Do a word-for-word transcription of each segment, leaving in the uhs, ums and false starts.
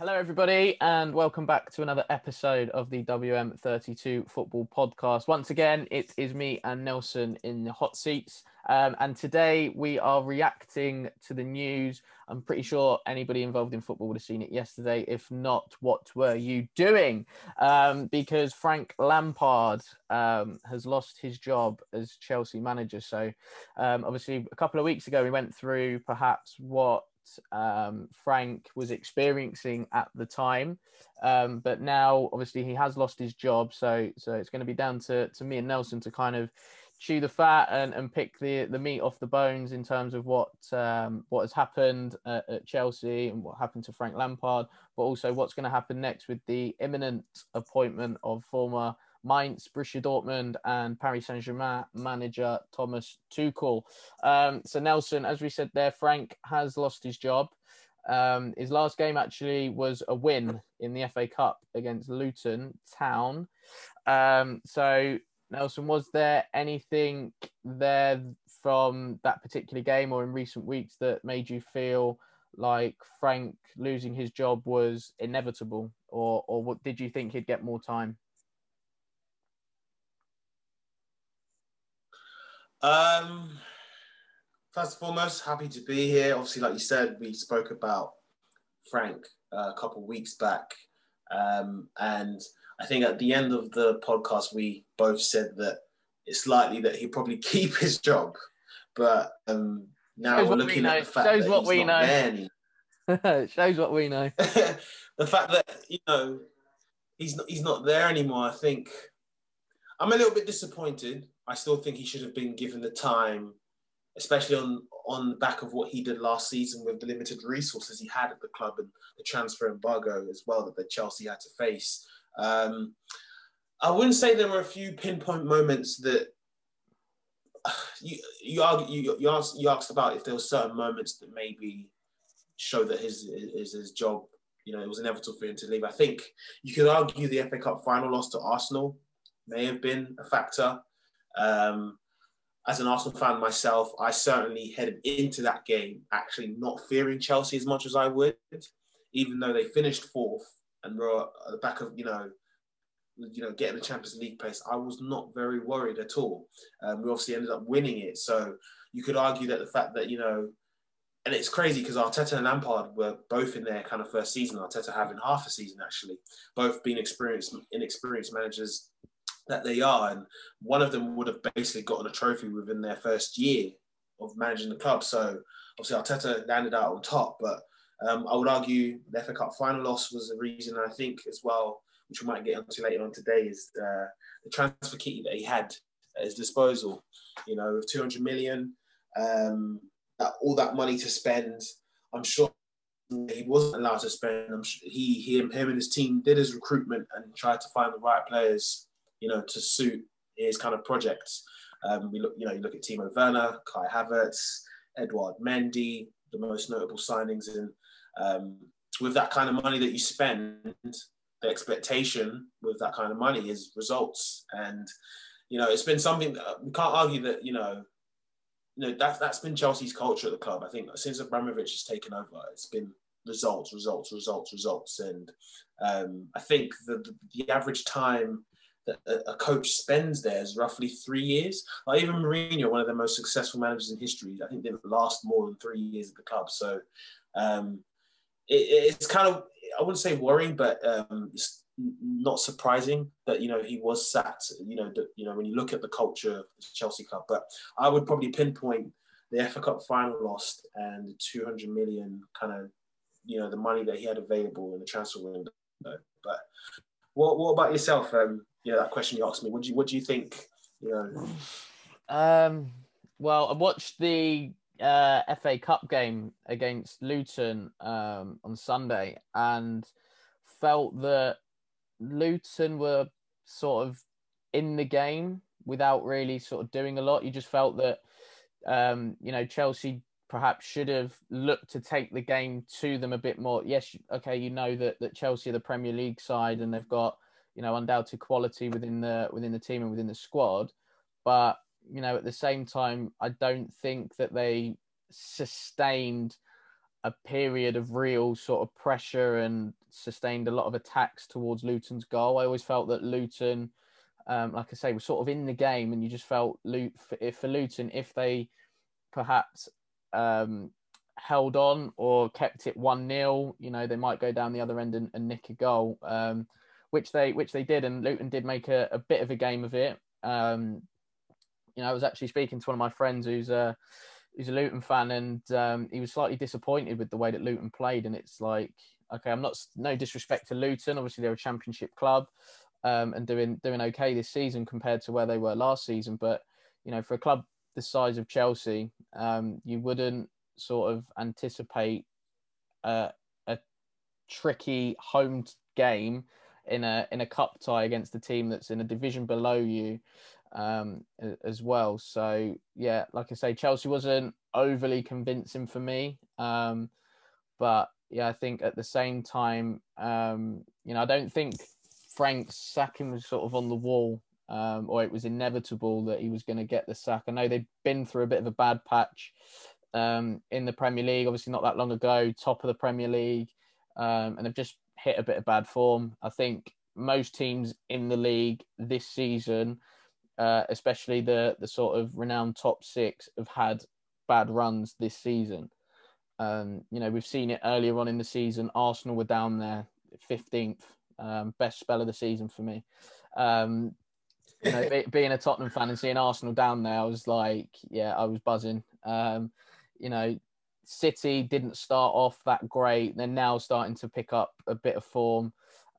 Hello, everybody, and welcome back to another episode of the W M thirty-two Football podcast. Once again, it is me and Nelson in the hot seats. Um, and today we are reacting to the news. I'm pretty sure anybody involved in football would have seen it yesterday. If not, what were you doing? Um, because Frank Lampard um, has lost his job as Chelsea manager. So um, obviously, a couple of weeks ago, we went through perhaps what Um, Frank was experiencing at the time, um, but now obviously he has lost his job, so so it's going to be down to, to me and Nelson to kind of chew the fat and, and pick the, the meat off the bones in terms of what um, what has happened at, at Chelsea and what happened to Frank Lampard, but also what's going to happen next with the imminent appointment of former Mainz, Borussia Dortmund and Paris Saint-Germain manager Thomas Tuchel. Um, so Nelson, as we said there, Frank has lost his job. Um, his last game actually was a win in the F A Cup against Luton Town. Um, so Nelson, was there anything there from that particular game or in recent weeks that made you feel like Frank losing his job was inevitable, or or what did you think he'd get more time? Um, first and foremost, happy to be here. Obviously, like you said, we spoke about Frank uh, a couple of weeks back. Um, and I think at the end of the podcast, we both said that it's likely that he'll probably keep his job. But um, now we're looking at the fact that he's not there. It shows what we know. The fact that, you know, he's not, he's not there anymore, I think. I'm a little bit disappointed. I still think he should have been given the time, especially on, on the back of what he did last season with the limited resources he had at the club and the transfer embargo as well that the Chelsea had to face. Um, I wouldn't say there were a few pinpoint moments that you you, you, you, asked, you asked about if there were certain moments that maybe show that his, his, his job, you know, it was inevitable for him to leave. I think you could argue the F A Cup final loss to Arsenal may have been a factor. Um, as an Arsenal fan myself, I certainly headed into that game actually not fearing Chelsea as much as I would, even though they finished fourth and were at the back of, you know, you know, getting the Champions League place. I was not very worried at all. Um, we obviously ended up winning it. So you could argue that the fact that, you know, and it's crazy because Arteta and Lampard were both in their kind of first season, Arteta having half a season actually, both being experienced, inexperienced managers that they are, and one of them would have basically gotten a trophy within their first year of managing the club. So obviously Arteta landed out on top, but um, I would argue the F A Cup final loss was the reason. I think as well, which we might get onto later on today, is uh, the transfer key that he had at his disposal. You know, with two hundred million, um, that, all that money to spend. I'm sure he wasn't allowed to spend. I'm sure he, he, him, him and his team did his recruitment and tried to find the right players, you know, to suit his kind of projects. Um, we look, you know, you look at Timo Werner, Kai Havertz, Eduard Mendy, the most notable signings. And um, with that kind of money that you spend, the expectation with that kind of money is results. And you know, it's been something that we can't argue that, you know, you know that's that's been Chelsea's culture at the club. I think since Abramovich has taken over, it's been results, results, results, results. And um, I think the, the the average time a coach spends there is roughly three years. Like even Mourinho, one of the most successful managers in history, I think didn't last more than three years at the club. So um, it, it's kind of, I wouldn't say worrying, but um, it's not surprising that, you know, he was sacked, you know, that, you know, when you look at the culture of the Chelsea club. But I would probably pinpoint the F A Cup final loss and the two hundred million kind of, you know, the money that he had available in the transfer window. But what, what about yourself? Um, Yeah, that question you asked me. What do you what do you think? You know. Um. Well, I watched the uh, F A Cup game against Luton um, on Sunday and felt that Luton were sort of in the game without really sort of doing a lot. You just felt that um, you know, Chelsea perhaps should have looked to take the game to them a bit more. Yes, okay, you know that that Chelsea are the Premier League side and they've got, you know, undoubted quality within the within the team and within the squad, but you know, at the same time, I don't think that they sustained a period of real sort of pressure and sustained a lot of attacks towards Luton's goal. I always felt that Luton, um, like I say, was sort of in the game, and you just felt if for Luton, if they perhaps um, held on or kept it one nil, you know, they might go down the other end and, and nick a goal, um, which they which they did, and Luton did make a, a bit of a game of it. Um, you know, I was actually speaking to one of my friends who's a who's a Luton fan, and um, he was slightly disappointed with the way that Luton played. And it's like, okay, I'm not no disrespect to Luton. Obviously, they're a Championship club um, and doing doing okay this season compared to where they were last season. But you know, for a club the size of Chelsea, um, you wouldn't sort of anticipate a, a tricky home game in a in a cup tie against a team that's in a division below you. Um, as well. So yeah, like I say, Chelsea wasn't overly convincing for me. Um, but yeah, I think at the same time, um, you know, I don't think Frank's sacking was sort of on the wall, um, or it was inevitable that he was going to get the sack. I know they'd been through a bit of a bad patch um, in the Premier League, obviously not that long ago, top of the Premier League, um, and they've just hit a bit of bad form. I think most teams in the league this season, Uh, especially the the sort of renowned top six, have had bad runs this season. Um, you know, we've seen it earlier on in the season. Arsenal were down there, fifteenth, um, best spell of the season for me. Um, you know, be, being a Tottenham fan and seeing Arsenal down there, I was like, yeah, I was buzzing. Um, you know, City didn't start off that great. They're now starting to pick up a bit of form.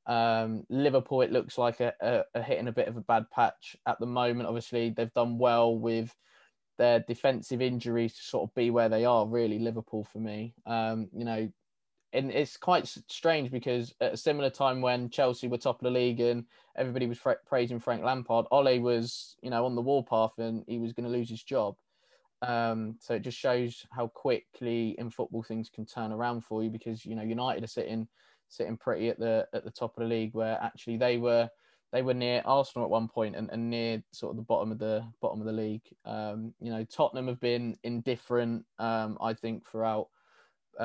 Um, Liverpool, it looks like a, a, a hitting a bit of a bad patch at the moment. Obviously, they've done well with their defensive injuries to sort of be where they are, really, Liverpool for me. Um, you know, and it's quite strange because at a similar time when Chelsea were top of the league and everybody was fra- praising Frank Lampard, Ole was, you know, on the warpath and he was going to lose his job. Um, so it just shows how quickly in football things can turn around for you because, you know, United are sitting... sitting pretty at the at the top of the league, where actually they were they were near Arsenal at one point and, and near sort of the bottom of the bottom of the league. Um, you know, Tottenham have been indifferent, um, I think, throughout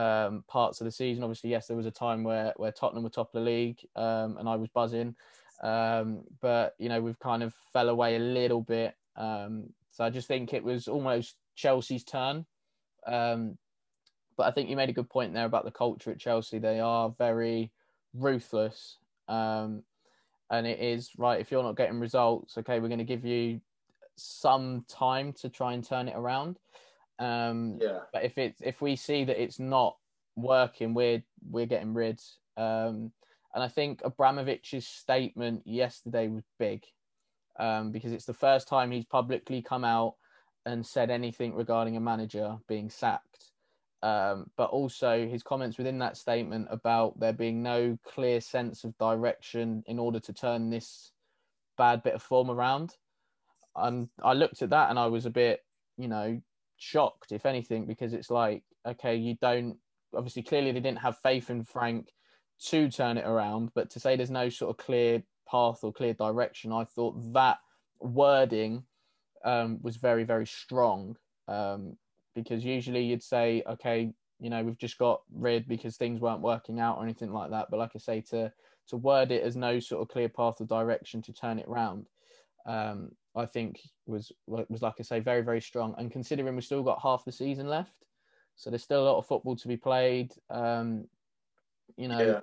um, parts of the season. Obviously, yes, there was a time where where Tottenham were top of the league, um, and I was buzzing. Um, but you know, we've kind of fell away a little bit. Um, so I just think it was almost Chelsea's turn. Um, But I think you made a good point there about the culture at Chelsea. They are very ruthless. Um, and it is, right, if you're not getting results, okay, we're going to give you some time to try and turn it around. Um, yeah. But if it's, if we see that it's not working, we're, we're getting rid. Um, and I think Abramovich's statement yesterday was big um, because it's the first time he's publicly come out and said anything regarding a manager being sacked. Um, but also his comments within that statement about there being no clear sense of direction in order to turn this bad bit of form around. Um, I looked at that and I was a bit, you know, shocked, if anything, because it's like, okay, you don't, obviously clearly they didn't have faith in Frank to turn it around, but to say there's no sort of clear path or clear direction, I thought that wording um, was very, very strong. Um Because usually you'd say, okay, you know, we've just got rid because things weren't working out or anything like that. But like I say, to to word it as no sort of clear path or direction to turn it round, um, I think was was like I say, very very strong. And considering we've still got half the season left, so there's still a lot of football to be played. Um, you know, yeah.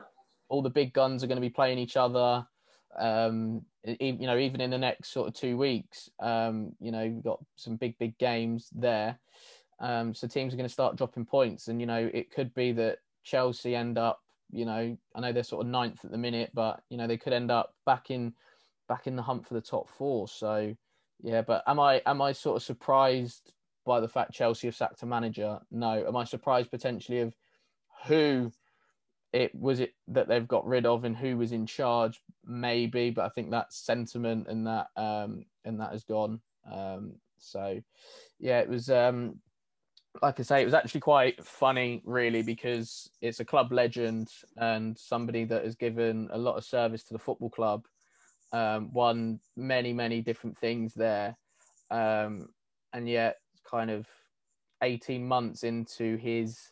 All the big guns are going to be playing each other. Um, you know, even in the next sort of two weeks, um, you know, we've got some big big games there. Um, so teams are going to start dropping points and, you know, it could be that Chelsea end up, you know, I know they're sort of ninth at the minute, but, you know, they could end up back in back in the hunt for the top four. So, yeah, but am I am I sort of surprised by the fact Chelsea have sacked a manager? No. Am I surprised potentially of who it was it that they've got rid of and who was in charge? Maybe, but I think that sentiment and that um, and that has gone. Um, so, yeah, it was... Um, Like I say, it was actually quite funny, really, because it's a club legend and somebody that has given a lot of service to the football club, um, won many, many different things there. Um, and yet, kind of eighteen months into his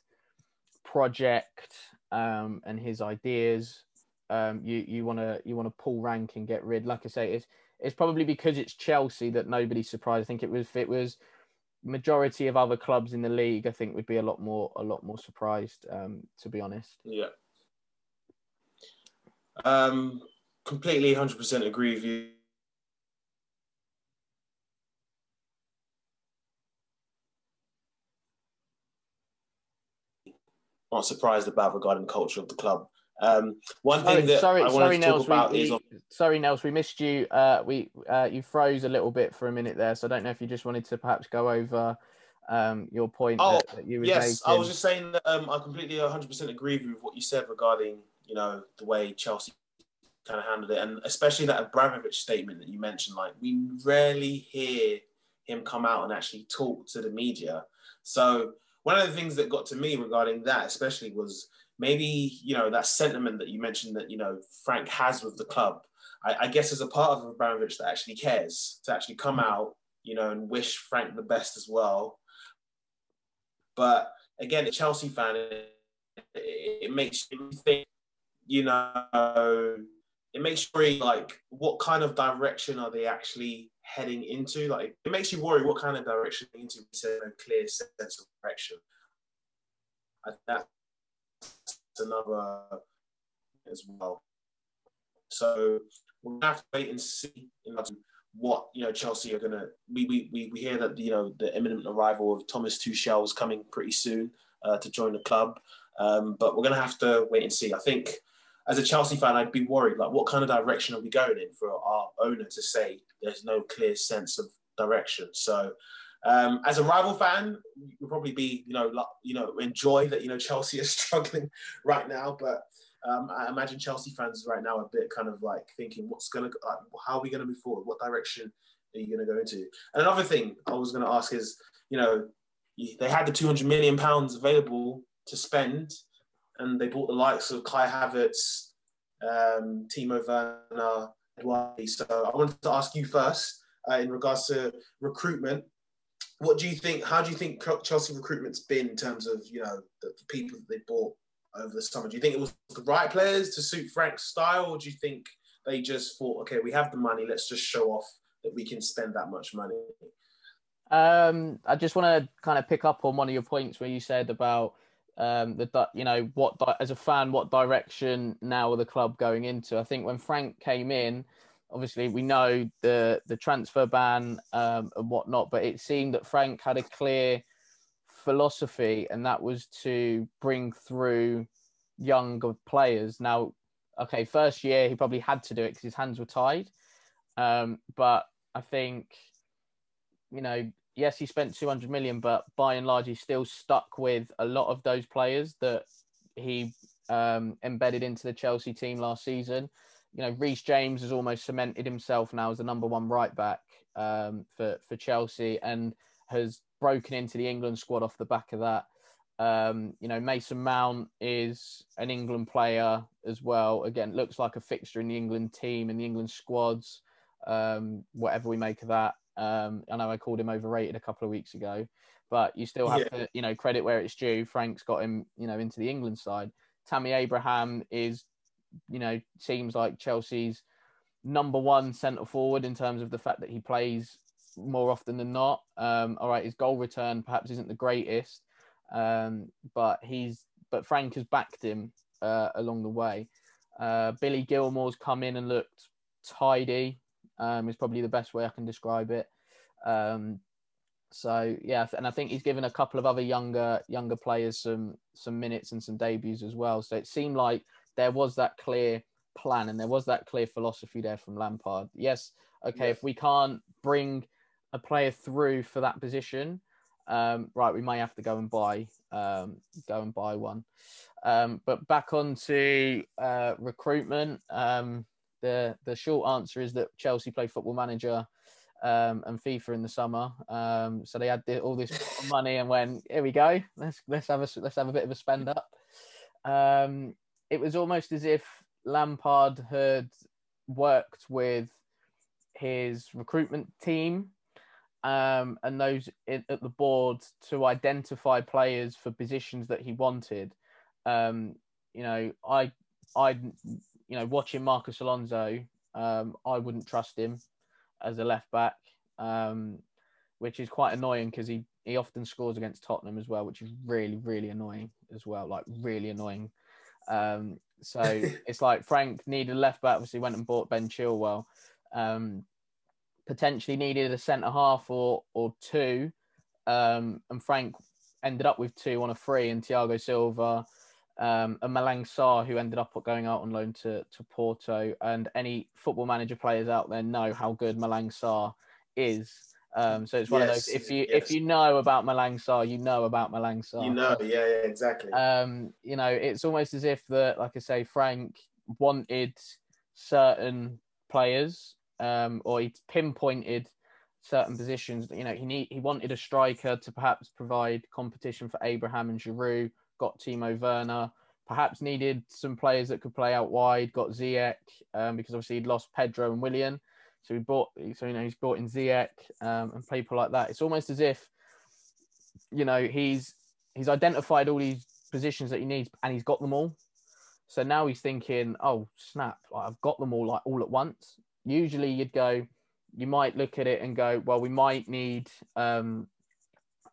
project um, and his ideas, um, you you want to you want to pull rank and get rid. Like I say, it's it's probably because it's Chelsea that nobody's surprised. I think it was if it was majority of other clubs in the league, I think would be a lot more a lot more surprised. Um, to be honest. Yeah. Um, completely, hundred percent agree with you. Not surprised about regarding the culture of the club. Um, one thing oh, that sorry, I wanted sorry, to Nels, talk about we, is... Sorry, Nels, we missed you. Uh, we uh, you froze a little bit for a minute there, so I don't know if you just wanted to perhaps go over um, your point oh, that, that you were yes, making. Yes, I was just saying that um, I completely one hundred percent agree with what you said regarding, you know, the way Chelsea kind of handled it, and especially that Abramovich statement that you mentioned. Like, we rarely hear him come out and actually talk to the media. So... one of the things that got to me regarding that especially was maybe, you know, that sentiment that you mentioned that, you know, Frank has with the club. I, I guess as a part of Abramovich that actually cares to actually come out, you know, and wish Frank the best as well. But again, a Chelsea fan, it, it makes you think, you know, it makes you worry, like, what kind of direction are they actually heading into? Like, it makes you worry what kind of direction they're into. It's a clear sense of direction. I think that's another as well. So we're gonna have to wait and see what, you know, Chelsea are gonna. We we we hear that, you know, the imminent arrival of Thomas Tuchel is coming pretty soon uh, to join the club, um, but we're gonna have to wait and see. I think. As a Chelsea fan, I'd be worried, like, what kind of direction are we going in for our owner to say there's no clear sense of direction? So, um, as a rival fan, you'll probably be, you know, like, you know, enjoy that, you know, Chelsea is struggling right now. But um, I imagine Chelsea fans right now are a bit kind of like thinking, what's going to, like, how are we going to move forward? What direction are you going to go into? And another thing I was going to ask is, you know, they had the two hundred million pounds available to spend. And they bought the likes of Kai Havertz, um, Timo Werner, Eduard. So I wanted to ask you first uh, in regards to recruitment. What do you think? How do you think Chelsea recruitment's been in terms of, you know, the, the people that they bought over the summer? Do you think it was the right players to suit Frank's style, or do you think they just thought, okay, we have the money, let's just show off that we can spend that much money? Um, I just want to kind of pick up on one of your points where you said about. Um, the you know what as a fan, what direction now are the club going into? I think when Frank came in, obviously we know the the transfer ban um, and whatnot, but it seemed that Frank had a clear philosophy, and that was to bring through younger players. Now, okay, first year he probably had to do it because his hands were tied, um, but I think, you know. Yes, he spent two hundred million, but by and large, he's still stuck with a lot of those players that he um, embedded into the Chelsea team last season. You know, Reece James has almost cemented himself now as the number one right back um, for, for Chelsea and has broken into the England squad off the back of that. Um, you know, Mason Mount is an England player as well. Again, looks like a fixture in the England team and the England squads, um, whatever we make of that. Um, I know I called him overrated a couple of weeks ago, but you still have yeah. to, you know, credit where it's due. Frank's got him, you know, into the England side. Tammy Abraham is, you know, seems like Chelsea's number one centre forward in terms of the fact that he plays more often than not. Um, all right, his goal return perhaps isn't the greatest, um, but he's, but Frank has backed him uh, along the way. Uh, Billy Gilmore's come in and looked tidy. Um, is probably the best way I can describe it. Um, so yeah, and I think he's given a couple of other younger younger players some some minutes and some debuts as well. So it seemed like there was that clear plan and there was that clear philosophy there from Lampard. Yes, okay, yes. If we can't bring a player through for that position, um, right, we may have to go and buy um, go and buy one. Um, but back on to uh, recruitment. Um, The the short answer is that Chelsea play Football Manager um, and FIFA in the summer, um, so they had the, all this money and went, here we go, let's let's have a let's have a bit of a spend up. Um, it was almost as if Lampard had worked with his recruitment team um, and those at the board to identify players for positions that he wanted. um, you know, I, I, you know, watching Marcus Alonso, um, I wouldn't trust him as a left back, um, which is quite annoying because he, he often scores against Tottenham as well, which is really, really annoying as well, like really annoying. Um, so it's like Frank needed a left back, obviously went and bought Ben Chilwell, um, potentially needed a centre half or or two, um, and Frank ended up with two on a free and Thiago Silva um, and Malang Sarr, who ended up going out on loan to, to Porto. And any Football Manager players out there know how good Malang Sarr is. Um, so it's one yes, of those, if you yes. if you know about Malang Sarr, you know about Malang Sarr. You know, yeah, yeah, exactly. Um, you know, it's almost as if that, like I say, Frank wanted certain players, um, or he pinpointed certain positions. You know, he need, he wanted a striker to perhaps provide competition for Abraham and Giroud, got Timo Werner, perhaps needed some players that could play out wide, got Ziyech, um, because obviously he'd lost Pedro and Willian. So he bought, so you know, he's brought in Ziyech um, and people like that. It's almost as if, you know, he's he's identified all these positions that he needs and he's got them all. So now he's thinking, oh snap, like, I've got them all, like all at once. Usually you'd go, you might look at it and go, well, we might need um,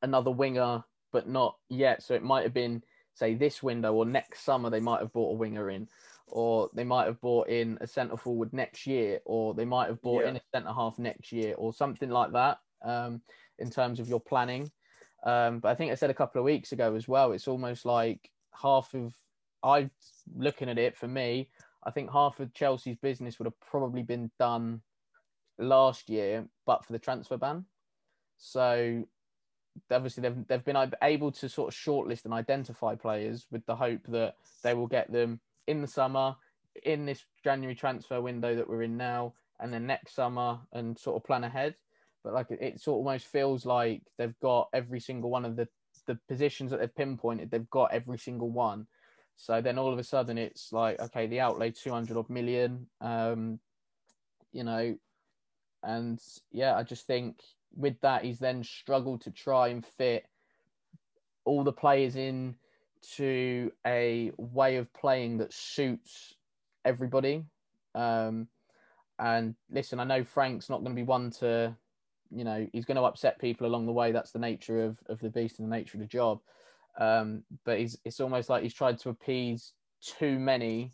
another winger, but not yet. So it might have been, say, this window or next summer they might have bought a winger in. Or they might have bought in a centre forward next year, or they might have bought yeah. in a centre half next year, or something like that. Um, in terms of your planning, um, but I think I said a couple of weeks ago as well. It's almost like half of I looking at it for me. I think half of Chelsea's business would have probably been done last year, but for the transfer ban. So obviously they've they've been able to sort of shortlist and identify players with the hope that they will get them in the summer, in this January transfer window that we're in now, and then next summer, and sort of plan ahead. But like it, it sort of almost feels like they've got every single one of the, the positions that they've pinpointed, they've got every single one. So then all of a sudden it's like, okay, the outlay two hundred odd million, um, you know, and yeah, I just think with that, he's then struggled to try and fit all the players in to a way of playing that suits everybody. Um, and listen, I know Frank's not going to be one to, you know, he's going to upset people along the way. That's the nature of, of the beast and the nature of the job. Um, but he's, it's almost like he's tried to appease too many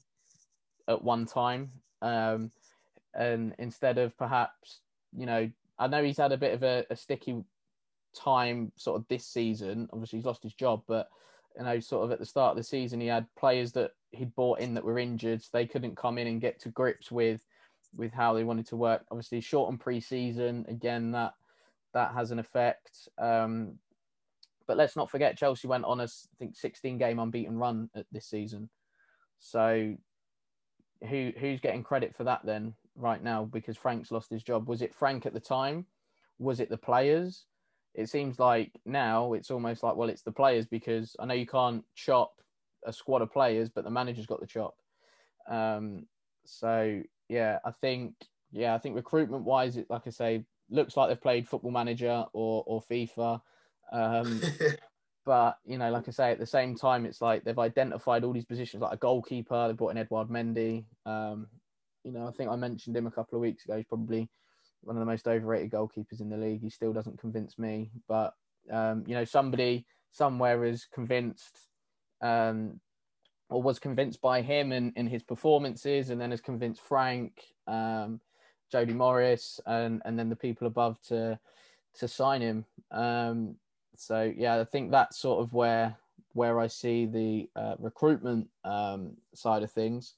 at one time. Um, and instead of perhaps, you know, I know he's had a bit of a, a sticky time sort of this season. Obviously he's lost his job, but you know, sort of at the start of the season, he had players that he'd bought in that were injured. So they couldn't come in and get to grips with with how they wanted to work. Obviously, shortened pre-season, again, that that has an effect. Um, but let's not forget, Chelsea went on a, I think, sixteen-game unbeaten run at this season. So who who's getting credit for that then right now? Because Frank's lost his job. Was it Frank at the time? Was it the players? It seems like now it's almost like, well, it's the players, because I know you can't chop a squad of players, but the manager's got the chop. Um, so, yeah, I think, yeah, I think recruitment wise, it, like I say, looks like they've played Football Manager or, or FIFA. Um, but, you know, like I say, at the same time, it's like they've identified all these positions, like a goalkeeper, they brought in Eduard Mendy. Um, you know, I think I mentioned him a couple of weeks ago. He's probably one of the most overrated goalkeepers in the league. He still doesn't convince me, but um, you know, somebody somewhere is convinced um, or was convinced by him and in his performances, and then has convinced Frank, um, Jody Morris, and and then the people above to to sign him. Um, so yeah, I think that's sort of where where I see the uh, recruitment um, side of things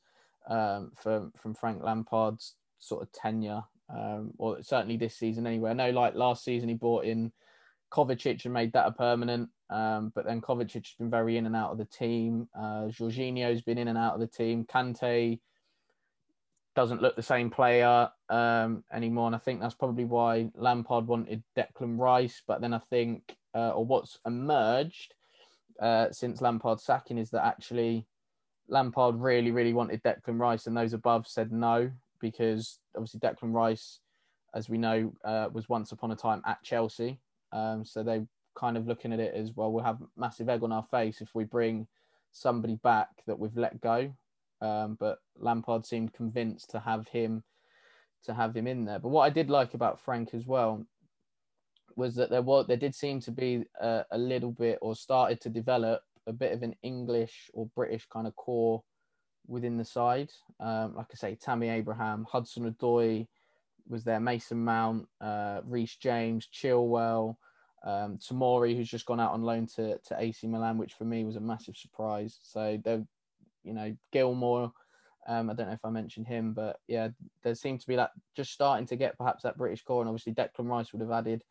um, from from Frank Lampard's sort of tenure. Um, or certainly this season anyway. I know like last season he brought in Kovacic and made that a permanent, um, but then Kovacic has been very in and out of the team. Uh, Jorginho's been in and out of the team. Kante doesn't look the same player um, anymore, and I think that's probably why Lampard wanted Declan Rice, but then I think, uh, or what's emerged uh, since Lampard's sacking is that actually Lampard really, really wanted Declan Rice, and those above said no, because obviously Declan Rice, as we know, uh, was once upon a time at Chelsea. Um, so they kind of looking at it as, well, we'll have massive egg on our face if we bring somebody back that we've let go. Um, but Lampard seemed convinced to have him to have him in there. But what I did like about Frank as well was that there was there did seem to be a, a little bit, or started to develop a bit of an English or British kind of core within the side. Um, like I say, Tammy Abraham, Hudson-Odoi was there, Mason Mount, uh, Reece James, Chilwell, um, Tomori, who's just gone out on loan to, to A C Milan, which for me was a massive surprise. So there, you know, Gilmore, um, I don't know if I mentioned him, but yeah, there seemed to be that just starting to get perhaps that British core, and obviously Declan Rice would have added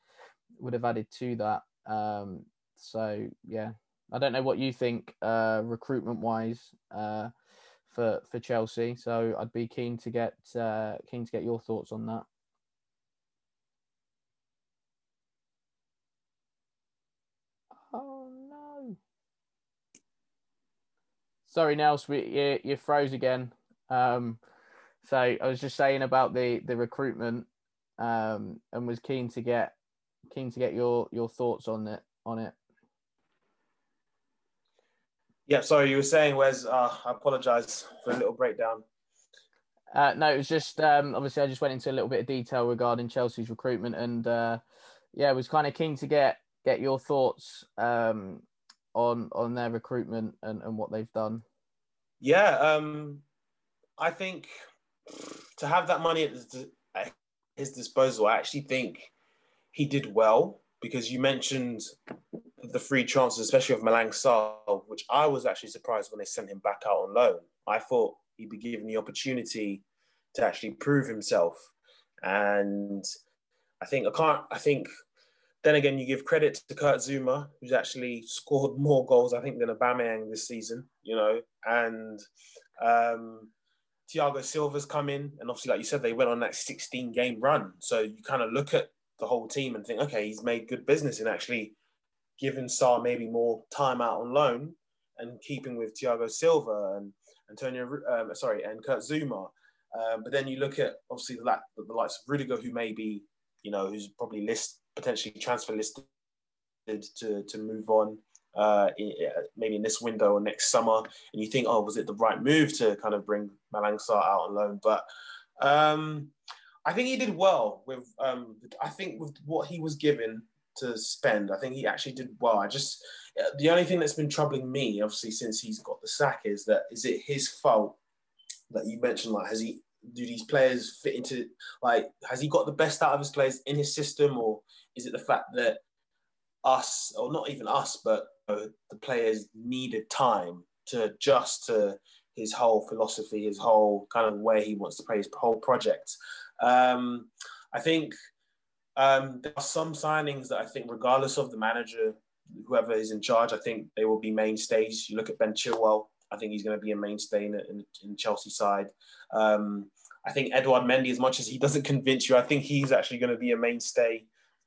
would have added to that. Um, so yeah, I don't know what you think uh, recruitment wise uh, for for Chelsea. So I'd be keen to get uh, keen to get your thoughts on that. Oh no! Sorry, Nels, we you, you froze again. Um, so I was just saying about the the recruitment, um, and was keen to get keen to get your your thoughts on it on it. Yeah, sorry, you were saying, Wes, uh, I apologise for a little breakdown. Uh, no, it was just, um, obviously, I just went into a little bit of detail regarding Chelsea's recruitment, and, uh, yeah, I was kind of keen to get get your thoughts um, on on their recruitment and, and what they've done. Yeah, um, I think to have that money at his disposal, I actually think he did well, because you mentioned the free transfers, especially of Malang Sarr, which I was actually surprised when they sent him back out on loan. I thought he'd be given the opportunity to actually prove himself. And I think I can't, I think, then again, you give credit to Kurt Zouma, who's actually scored more goals, I think, than Aubameyang this season, you know, and um, Thiago Silva's come in. And obviously, like you said, they went on that sixteen game run. So you kind of look at the whole team and think, okay, he's made good business in actually giving Sarr maybe more time out on loan and keeping with Thiago Silva and Antonio, um, sorry, and Kurt Zouma. Um, but then you look at obviously the, the likes of Rudiger, who maybe, you know, who's probably list potentially transfer listed to to move on uh, in, maybe in this window or next summer. And you think, oh, was it the right move to kind of bring Malang Sarr out on loan? But um, I think he did well with, um, I think with what he was given to spend. I think he actually did well. I just, the only thing that's been troubling me, obviously, since he's got the sack is that, is it his fault that you mentioned, like, has he, do these players fit into, like, has he got the best out of his players in his system, or is it the fact that us, or not even us, but uh, the players needed time to adjust to his whole philosophy, his whole kind of way he wants to play, his whole project. Um, I think um, there are some signings that I think, regardless of the manager, whoever is in charge, I think they will be mainstays. You look at Ben Chilwell, I think he's going to be a mainstay in, in, in Chelsea side. Um, I think Eduard Mendy, as much as he doesn't convince you, I think he's actually going to be a mainstay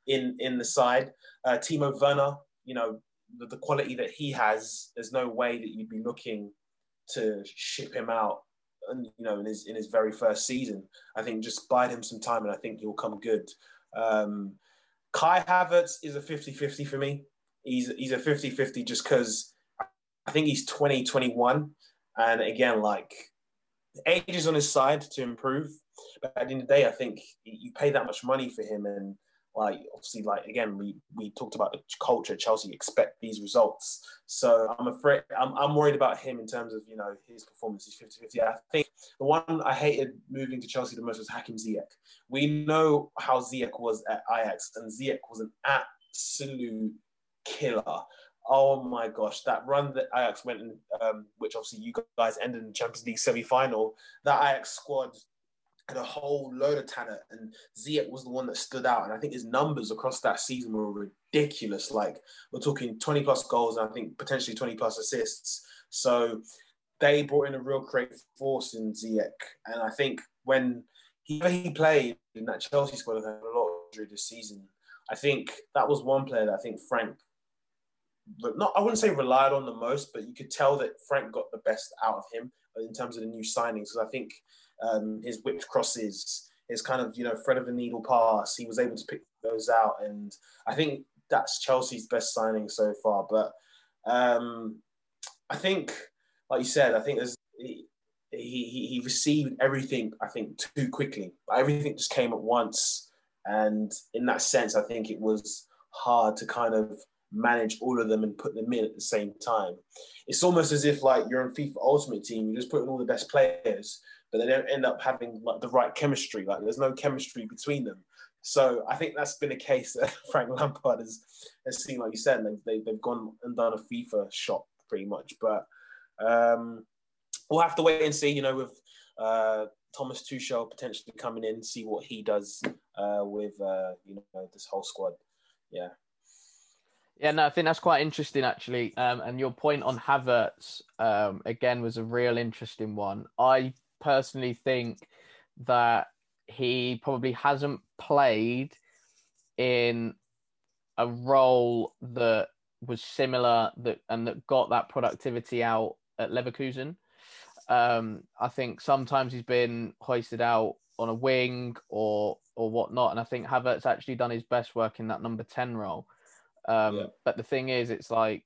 in, in the side. Uh, Timo Werner, you know, the, the quality that he has, there's no way that you'd be looking to ship him out, and you know, in his in his very first season. I think just bide him some time, and I think he'll come good. Um, Kai Havertz is a fifty fifty for me. He's he's a fifty fifty just because I think he's twenty, twenty-one, and again, like, age is on his side to improve. But at the end of the day, I think you pay that much money for him, and like obviously, like again, we we talked about the culture at Chelsea. Expect these results, so I'm afraid I'm I'm worried about him in terms of, you know, his performances. fifty fifty. I think the one I hated moving to Chelsea the most was Hakim Ziyech. We know how Ziyech was at Ajax, and Ziyech was an absolute killer. Oh my gosh, that run that Ajax went in, um, which obviously you guys ended in the Champions League semi-final. That Ajax squad and a whole load of talent, and Ziyech was the one that stood out. And I think his numbers across that season were ridiculous. Like, we're talking twenty plus goals, and I think potentially twenty plus assists. So they brought in a real creative force in Ziyech. And I think when he, he played in that Chelsea squad, I had a lot of injury this season. I think that was one player that I think Frank, but not, I wouldn't say relied on the most, but you could tell that Frank got the best out of him in terms of the new signings. Because I think Um, his whipped crosses, his kind of, you know, thread of a needle pass, he was able to pick those out, and I think that's Chelsea's best signing so far. But um, I think, like you said, I think there's, he, he he received everything, I think, too quickly. Everything just came at once. And in that sense, I think it was hard to kind of manage all of them and put them in at the same time. It's almost as if, like, you're in FIFA Ultimate Team, you're just putting all the best players, but they don't end up having, like, the right chemistry. Like, there's no chemistry between them. So I think that's been a case that Frank Lampard has, has seen, like you said, they've, they, they've gone and done a FIFA shop pretty much. But um, we'll have to wait and see, you know, with uh, Thomas Tuchel potentially coming in, see what he does uh, with, uh, you know, this whole squad. Yeah. Yeah, no, I think that's quite interesting, actually. Um, and your point on Havertz, um, again, was a real interesting one. I personally think that he probably hasn't played in a role that was similar that and that got that productivity out at Leverkusen. Um, I think sometimes he's been hoisted out on a wing or or whatnot, and I think Havertz actually done his best work in that number ten role. Um, yeah. But the thing is, it's like,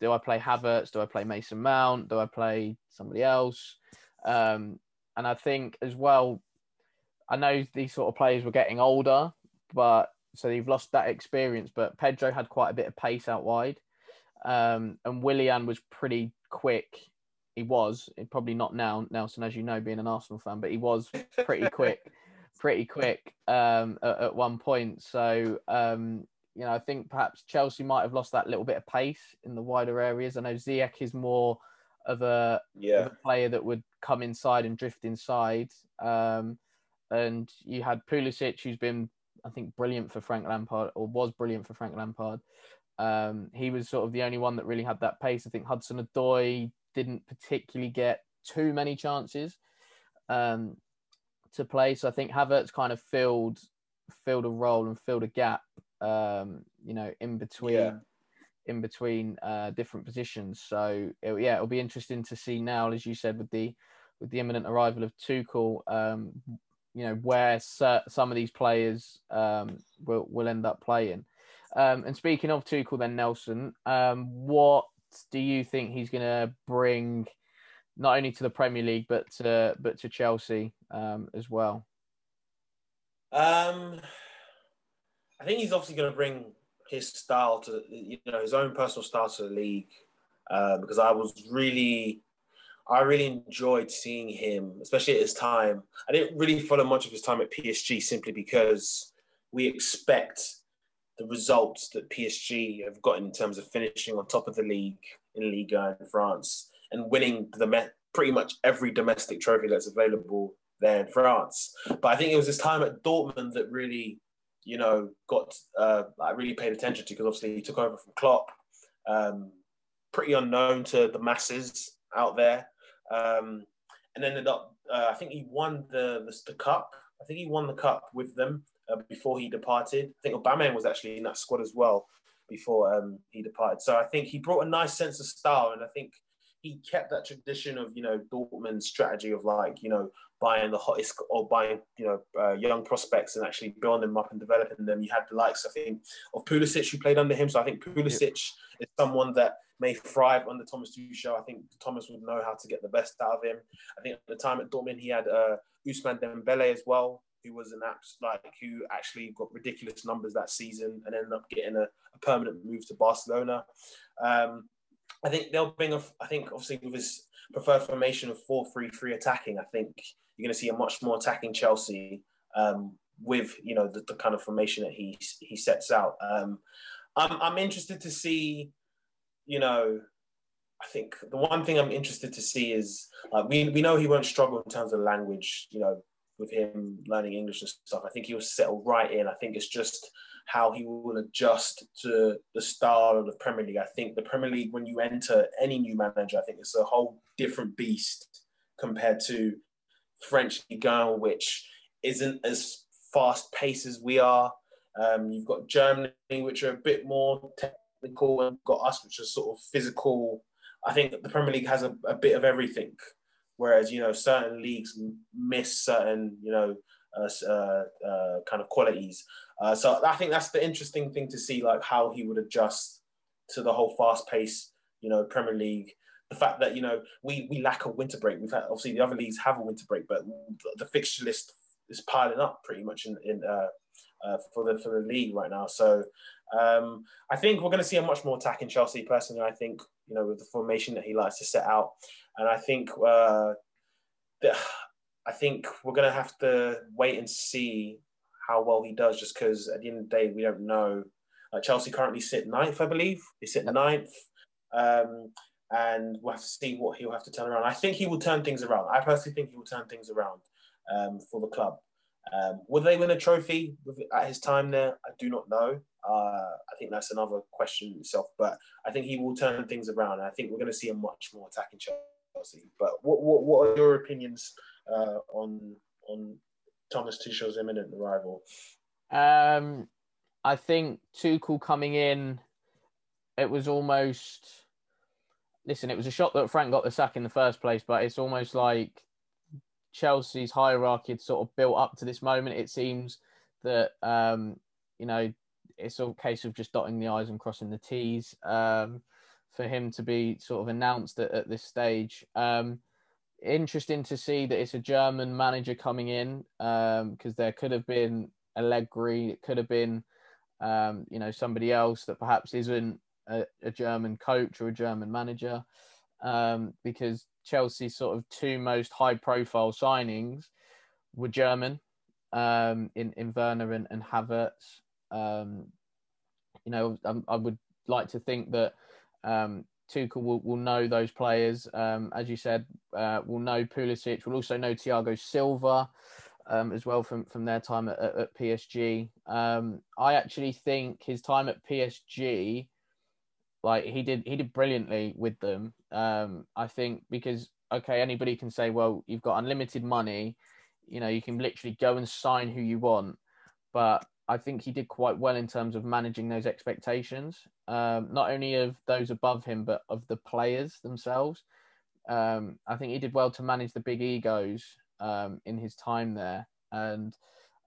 do I play Havertz? Do I play Mason Mount? Do I play somebody else? Um, and I think as well, I know these sort of players were getting older, but so you've lost that experience. But Pedro had quite a bit of pace out wide, um, and Willian was pretty quick. He was probably not now, Nelson, as you know, being an Arsenal fan, but he was pretty quick, pretty quick um, at, at one point. So um, you know, I think perhaps Chelsea might have lost that little bit of pace in the wider areas. I know Ziyech is more of a, yeah. of a player that would come inside and drift inside. Um, And you had Pulisic, who's been, I think, brilliant for Frank Lampard, or was brilliant for Frank Lampard. Um, he was sort of the only one that really had that pace. I think Hudson-Odoi didn't particularly get too many chances um, to play. So I think Havertz kind of filled filled a role and filled a gap, um, you know, in between yeah. in between uh, different positions. So it, yeah, it'll be interesting to see now, as you said, with the with the imminent arrival of Tuchel. Um, you know, where some of these players um, will, will end up playing. Um, and speaking of Tuchel then, Nelson, um, what do you think he's going to bring, not only to the Premier League, but to, but to Chelsea um, as well? Um, I think he's obviously going to bring his style to, you know, his own personal style to the league, uh, because I was really... I really enjoyed seeing him, especially at his time. I didn't really follow much of his time at P S G simply because we expect the results that P S G have gotten in terms of finishing on top of the league in Liga in France and winning the pretty much every domestic trophy that's available there in France. But I think it was his time at Dortmund that really, you know, got uh, I really paid attention to, because obviously he took over from Klopp, um, pretty unknown to the masses out there. Um, and ended up, uh, I think he won the, the the cup. I think he won the cup with them uh, before he departed. I think Aubameyang was actually in that squad as well before um, he departed. So I think he brought a nice sense of style, and I think he kept that tradition of, you know, Dortmund's strategy of, like, you know, buying the hottest or buying, you know, uh, young prospects and actually building them up and developing them. You had the likes, I think, of Pulisic, who played under him. So I think Pulisic is someone that may thrive under Thomas Tuchel. I think Thomas would know how to get the best out of him. I think at the time at Dortmund, he had uh, Ousmane Dembele as well, who was an abs- like who actually got ridiculous numbers that season and ended up getting a, a permanent move to Barcelona. Um, I think they'll bring a, I think obviously with his preferred formation of four three three attacking, I think you're going to see a much more attacking Chelsea um, with, you know, the, the kind of formation that he he sets out. Um, I'm I'm interested to see. You know, I think the one thing I'm interested to see is uh, we we know he won't struggle in terms of language, you know, with him learning English and stuff. I think he'll settle right in. I think it's just how he will adjust to the style of the Premier League. I think the Premier League, when you enter any new manager, I think it's a whole different beast compared to French Ligue one, which isn't as fast-paced as we are. Um, you've got Germany, which are a bit more technical, and got us, which is sort of physical. I think that the Premier League has a, a bit of everything, whereas, you know, certain leagues miss certain, you know, uh, uh, uh, kind of qualities. Uh, so I think that's the interesting thing to see, like how he would adjust to the whole fast-paced, you know, Premier League, the fact that, you know, we we lack a winter break. We've had, obviously the other leagues have a winter break, but the fixture list is piling up pretty much in in uh, uh, for the for the league right now. So um, I think we're going to see a much more attack in Chelsea personally. I think, you know, with the formation that he likes to set out, and I think uh, the, I think we're going to have to wait and see how well he does, just because at the end of the day we don't know. Uh, Chelsea currently sit ninth, I believe. They sit ninth. Um, and we'll have to see what he'll have to turn around. I think he will turn things around. I personally think he will turn things around um, for the club. Um, will they win a trophy at his time there? I do not know. Uh, I think that's another question itself. But I think he will turn things around. And I think we're going to see a much more attacking Chelsea. But what, what, what are your opinions uh, on on Thomas Tuchel's imminent arrival? Um, I think Tuchel coming in, it was almost... Listen, it was a shock that Frank got the sack in the first place, but it's almost like Chelsea's hierarchy had sort of built up to this moment. It seems that, um, you know, it's all a case of just dotting the I's and crossing the T's um, for him to be sort of announced at, at this stage. Um, interesting to see that it's a German manager coming in, because um, there could have been Allegri, it could have been, um, you know, somebody else that perhaps isn't A, a German coach or a German manager, um, because Chelsea's sort of two most high-profile signings were German, um, in, in Werner and, and Havertz. Um, you know, I, I would like to think that um, Tuchel will, will know those players. Um, as you said, uh, will know Pulisic, will also know Thiago Silva um, as well from, from their time at, at P S G. Um, I actually think his time at P S G... Like he did, he did brilliantly with them. Um, I think because, okay, anybody can say, well, you've got unlimited money, you know, you can literally go and sign who you want. But I think he did quite well in terms of managing those expectations, um, not only of those above him, but of the players themselves. Um, I think he did well to manage the big egos um, in his time there. And,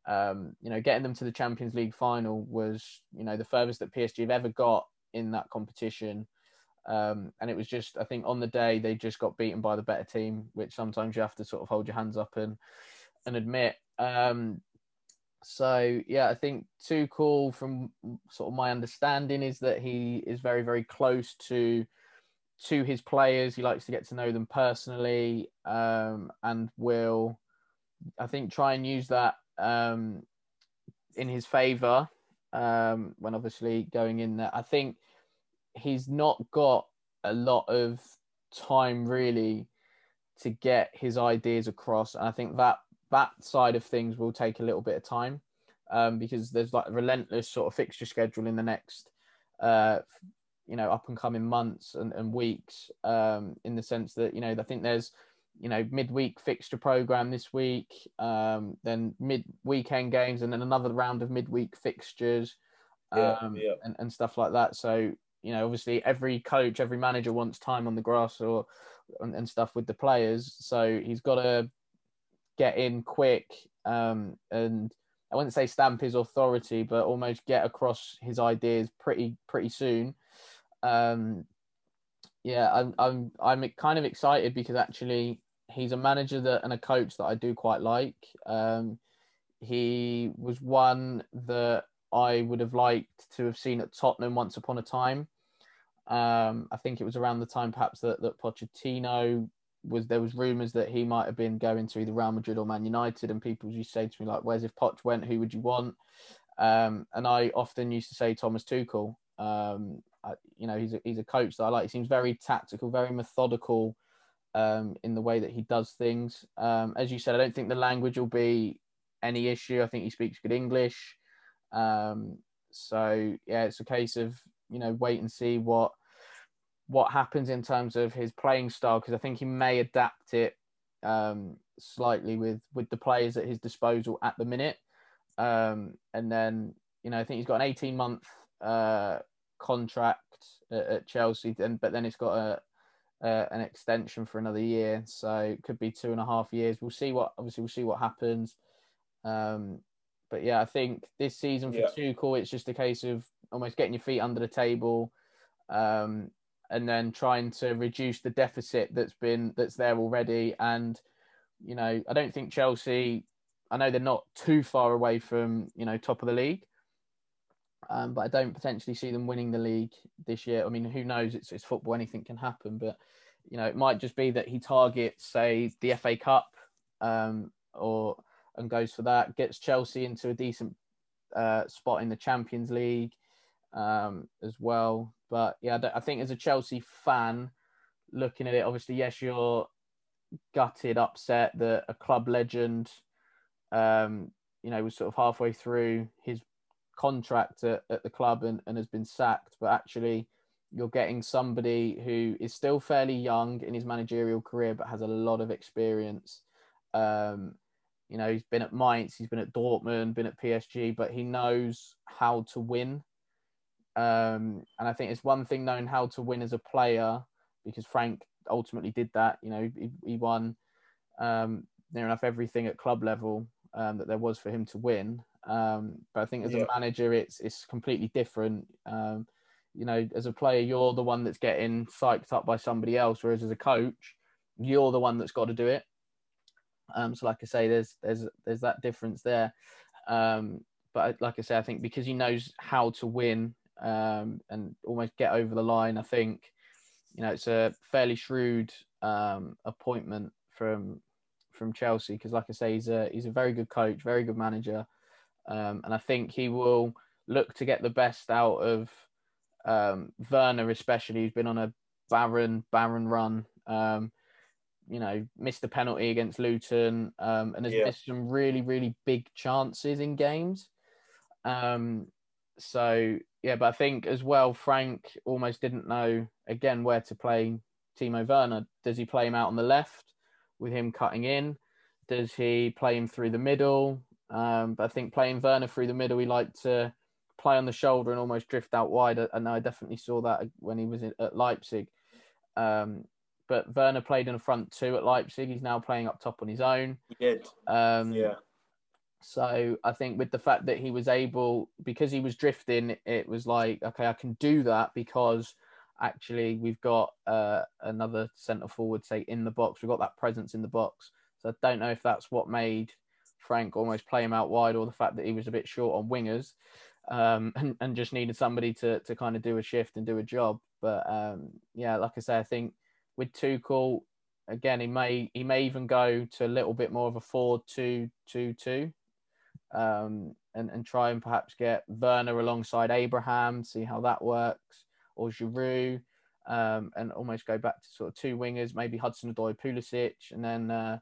um, you know, getting them to the Champions League final was, you know, the furthest that P S G have ever got in that competition, um, and it was just, I think on the day they just got beaten by the better team, which sometimes you have to sort of hold your hands up and and admit. Um, so yeah, I think Tuchel, from sort of my understanding, is that he is very very close to to his players. He likes to get to know them personally, um, and will, I think, try and use that um, in his favour. Um, when obviously going in there, I think he's not got a lot of time really to get his ideas across, and I think that that side of things will take a little bit of time, um, because there's like a relentless sort of fixture schedule in the next, uh, you know, up and coming months and, and weeks. Um, in the sense that, you know, I think there's, you know, midweek fixture program this week, um, then mid weekend games, and then another round of midweek fixtures, um, yeah, yeah. And, and stuff like that. So, you know, obviously every coach, every manager wants time on the grass or and, and stuff with the players. So he's got to get in quick, um, and I wouldn't say stamp his authority, but almost get across his ideas pretty pretty soon. Um, yeah, I'm I'm I'm kind of excited because actually he's a manager that and a coach that I do quite like. Um, he was one that I would have liked to have seen at Tottenham once upon a time. Um, I think it was around the time perhaps that, that Pochettino was, there was rumours that he might have been going to either Real Madrid or Man United, and people used to say to me, like, where's if Poch went, who would you want? Um, and I often used to say Thomas Tuchel. Um, I, you know, he's a, he's a coach that I like. He seems very tactical, very methodical, um, in the way that he does things. Um, as you said, I don't think the language will be any issue. I think he speaks good English. Um, so, yeah, it's a case of, you know, wait and see what what happens in terms of his playing style, because I think he may adapt it um, slightly with, with the players at his disposal at the minute. Um, and then, you know, I think he's got an eighteen-month uh, contract at Chelsea, then but then it's got a uh, an extension for another year, so it could be two and a half years. We'll see what obviously we'll see what happens. Um, but yeah, I think this season for yeah. Tuchel, it's just a case of almost getting your feet under the table, um, and then trying to reduce the deficit that's been that's there already. And, you know, I don't think Chelsea, I know they're not too far away from, you know, top of the league, um, but I don't potentially see them winning the league this year. I mean, who knows? It's, it's football, anything can happen. But, you know, it might just be that he targets, say, the F A Cup um, or and goes for that, gets Chelsea into a decent uh, spot in the Champions League um, as well. But, yeah, I think as a Chelsea fan, looking at it, obviously, yes, you're gutted, upset that a club legend, um, you know, was sort of halfway through his contract at, at the club and, and has been sacked. But actually, you're getting somebody who is still fairly young in his managerial career, but has a lot of experience. Um, you know, he's been at Mainz, he's been at Dortmund, been at P S G, but he knows how to win. Um, and I think it's one thing knowing how to win as a player, because Frank ultimately did that. You know, he, he won um, near enough everything at club level um, that there was for him to win. Um, but I think as yeah. a manager, it's it's completely different. Um, you know, as a player, you're the one that's getting psyched up by somebody else, whereas as a coach, you're the one that's got to do it. Um, so, like I say, there's there's there's that difference there. Um, but like I say, I think because he knows how to win. Um, and almost get over the line. I think, you know, it's a fairly shrewd um, appointment from from Chelsea, because, like I say, he's a he's a very good coach, very good manager, um, and I think he will look to get the best out of um, Werner, especially, who's been on a barren barren run. Um, you know, missed the penalty against Luton, um, and has yeah. missed some really really big chances in games. Um, so. Yeah, but I think as well, Frank almost didn't know, again, where to play Timo Werner. Does he play him out on the left with him cutting in? Does he play him through the middle? Um, but I think playing Werner through the middle, he liked to play on the shoulder and almost drift out wide. And I definitely saw that when he was at Leipzig. Um, but Werner played in a front two at Leipzig. He's now playing up top on his own. He did. Um, yeah. So I think with the fact that he was able, because he was drifting, it was like, okay, I can do that because actually we've got uh, another centre forward, say, in the box. We've got that presence in the box. So I don't know if that's what made Frank almost play him out wide, or the fact that he was a bit short on wingers um, and, and just needed somebody to, to kind of do a shift and do a job. But um, yeah, like I say, I think with Tuchel, again, he may, he may even go to a little bit more of a four two two two. Um, and, and try and perhaps get Werner alongside Abraham, see how that works, or Giroud, um, and almost go back to sort of two wingers, maybe Hudson-Odoi, Pulisic, and then, uh,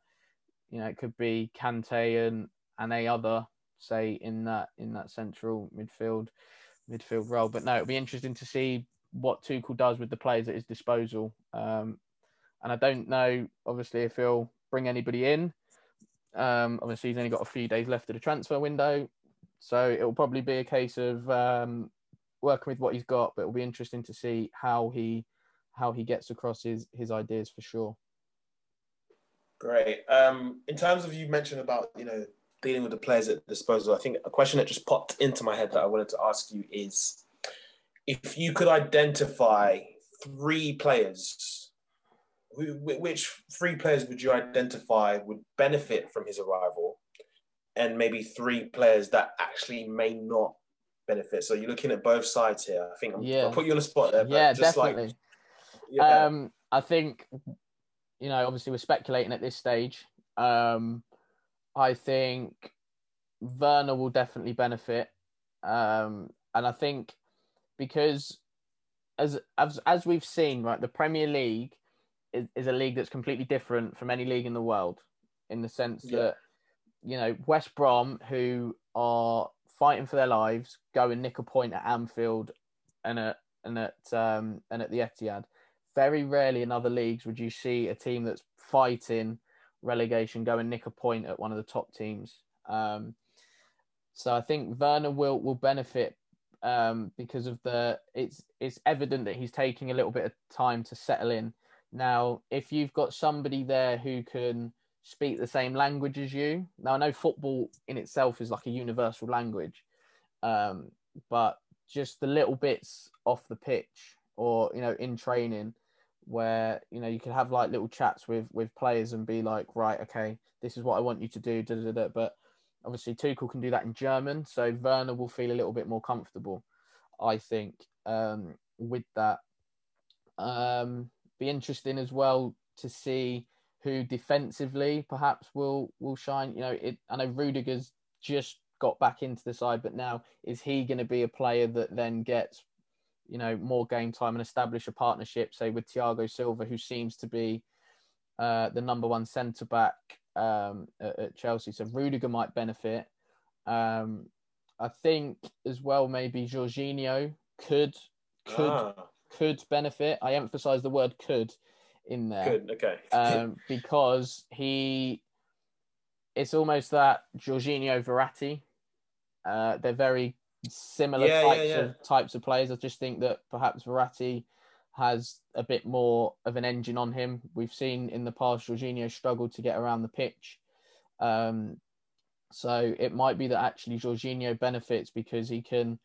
you know, it could be Kante and, and a other, say, in that in that central midfield midfield role. But no, it'll be interesting to see what Tuchel does with the players at his disposal. Um, and I don't know, obviously, if he'll bring anybody in. Um, obviously, he's only got a few days left of the transfer window, so it'll probably be a case of um, working with what he's got. But it'll be interesting to see how he how he gets across his his ideas, for sure. Great. Um, in terms of, you mentioned about, you know, dealing with the players at disposal, I think a question that just popped into my head that I wanted to ask you is, if you could identify three players, which three players would you identify would benefit from his arrival, and maybe three players that actually may not benefit? So you're looking at both sides here. I think yeah. I'll put you on the spot there. But yeah, just definitely. Like, yeah. Um, I think, you know, obviously we're speculating at this stage. Um, I think Werner will definitely benefit. Um, and I think because as, as, as we've seen, right, the Premier League is a league that's completely different from any league in the world, in the sense yeah. that, you know, West Brom, who are fighting for their lives, go and nick a point at Anfield and at and at um, and at the Etihad. Very rarely in other leagues would you see a team that's fighting relegation go and nick a point at one of the top teams. Um, so I think Werner will will benefit um, because of the it's it's evident that he's taking a little bit of time to settle in. Now, if you've got somebody there who can speak the same language as you, now I know football in itself is like a universal language, um, but just the little bits off the pitch or, you know, in training, where, you know, you can have like little chats with with players and be like, right, okay, this is what I want you to do, da, da, da. But obviously Tuchel can do that in German, so Werner will feel a little bit more comfortable, I think, um, with that. Um, be interesting as well to see who defensively perhaps will will shine. You know, it, I know Rudiger's just got back into the side, but now is he going to be a player that then gets, you know, more game time and establish a partnership, say, with Thiago Silva, who seems to be uh, the number one centre-back um, at, at Chelsea. So Rudiger might benefit. Um, I think as well, maybe Jorginho could could ah. could benefit. I emphasise the word could in there. Could, okay. um, because he... It's almost that Jorginho, Verratti, uh, they're very... similar yeah, types, yeah, yeah. Of, types of players. I just think that perhaps Verratti has a bit more of an engine on him. We've seen in the past Jorginho struggle to get around the pitch. Um, so it might be that actually Jorginho benefits because he can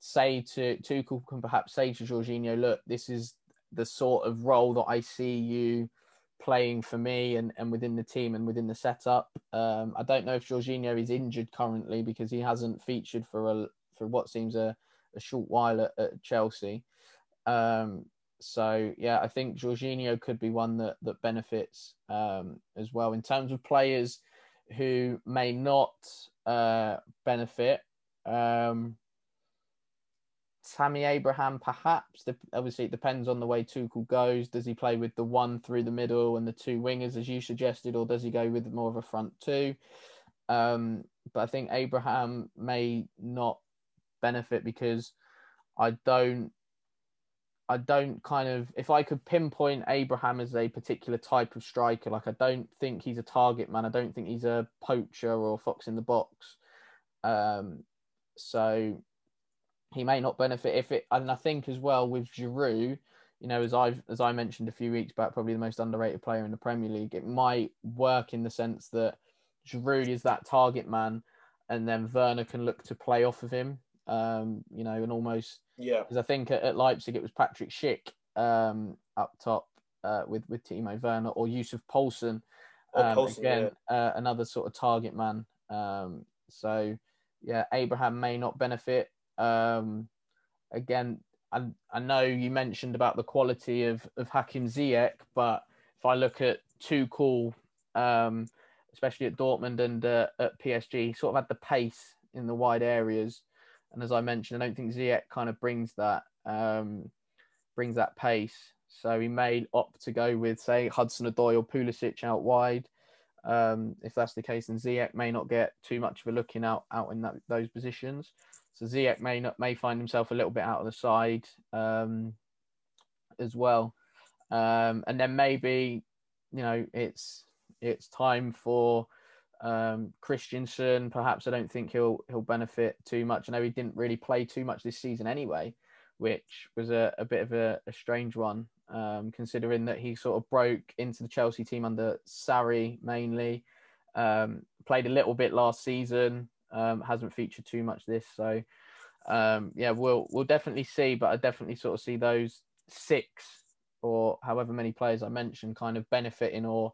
say to, Tuchel can perhaps say to Jorginho, look, this is the sort of role that I see you playing for me and, and within the team and within the setup. Um, I don't know if Jorginho is injured currently because he hasn't featured for a for what seems a, a short while at, at Chelsea. Um, so, yeah, I think Jorginho could be one that, that benefits um, as well. In terms of players who may not uh, benefit, um, Tammy Abraham, perhaps. The, obviously, it depends on the way Tuchel goes. Does he play with the one through the middle and the two wingers, as you suggested, or does he go with more of a front two? Um, but I think Abraham may not benefit because I don't I don't kind of if I could pinpoint Abraham as a particular type of striker, like I don't think he's a target man. I don't think he's a poacher or fox in the box. Um, so he may not benefit if it and I think as well with Giroud, you know, as I've as I mentioned a few weeks back, probably the most underrated player in the Premier League, it might work in the sense that Giroud is that target man and then Werner can look to play off of him. Um, you know, and almost yeah. Because I think at, at Leipzig it was Patrick Schick um, up top uh, with with Timo Werner or Yusuf Poulsen, um, oh, Poulsen again yeah. uh, another sort of target man. Um, so yeah, Abraham may not benefit. Um, again, I I know you mentioned about the quality of of Hakim Ziyech, but if I look at Tuchel, um, especially at Dortmund and uh, at P S G, sort of had the pace in the wide areas. And as I mentioned, I don't think Ziyech kind of brings that um, brings that pace. So he may opt to go with, say, Hudson-Odoi or Pulisic out wide. Um, if that's the case, then Ziyech may not get too much of a looking out out in that, those positions. So Ziyech may not may find himself a little bit out of the side um, as well. Um, and then maybe, you know, it's it's time for. Um, Christensen, perhaps I don't think he'll he'll benefit too much. I know he didn't really play too much this season anyway, which was a, a bit of a, a strange one, um, considering that he sort of broke into the Chelsea team under Sarri mainly, um, played a little bit last season, um, hasn't featured too much this. So um, yeah, we'll we'll definitely see, but I definitely sort of see those six or however many players I mentioned kind of benefiting or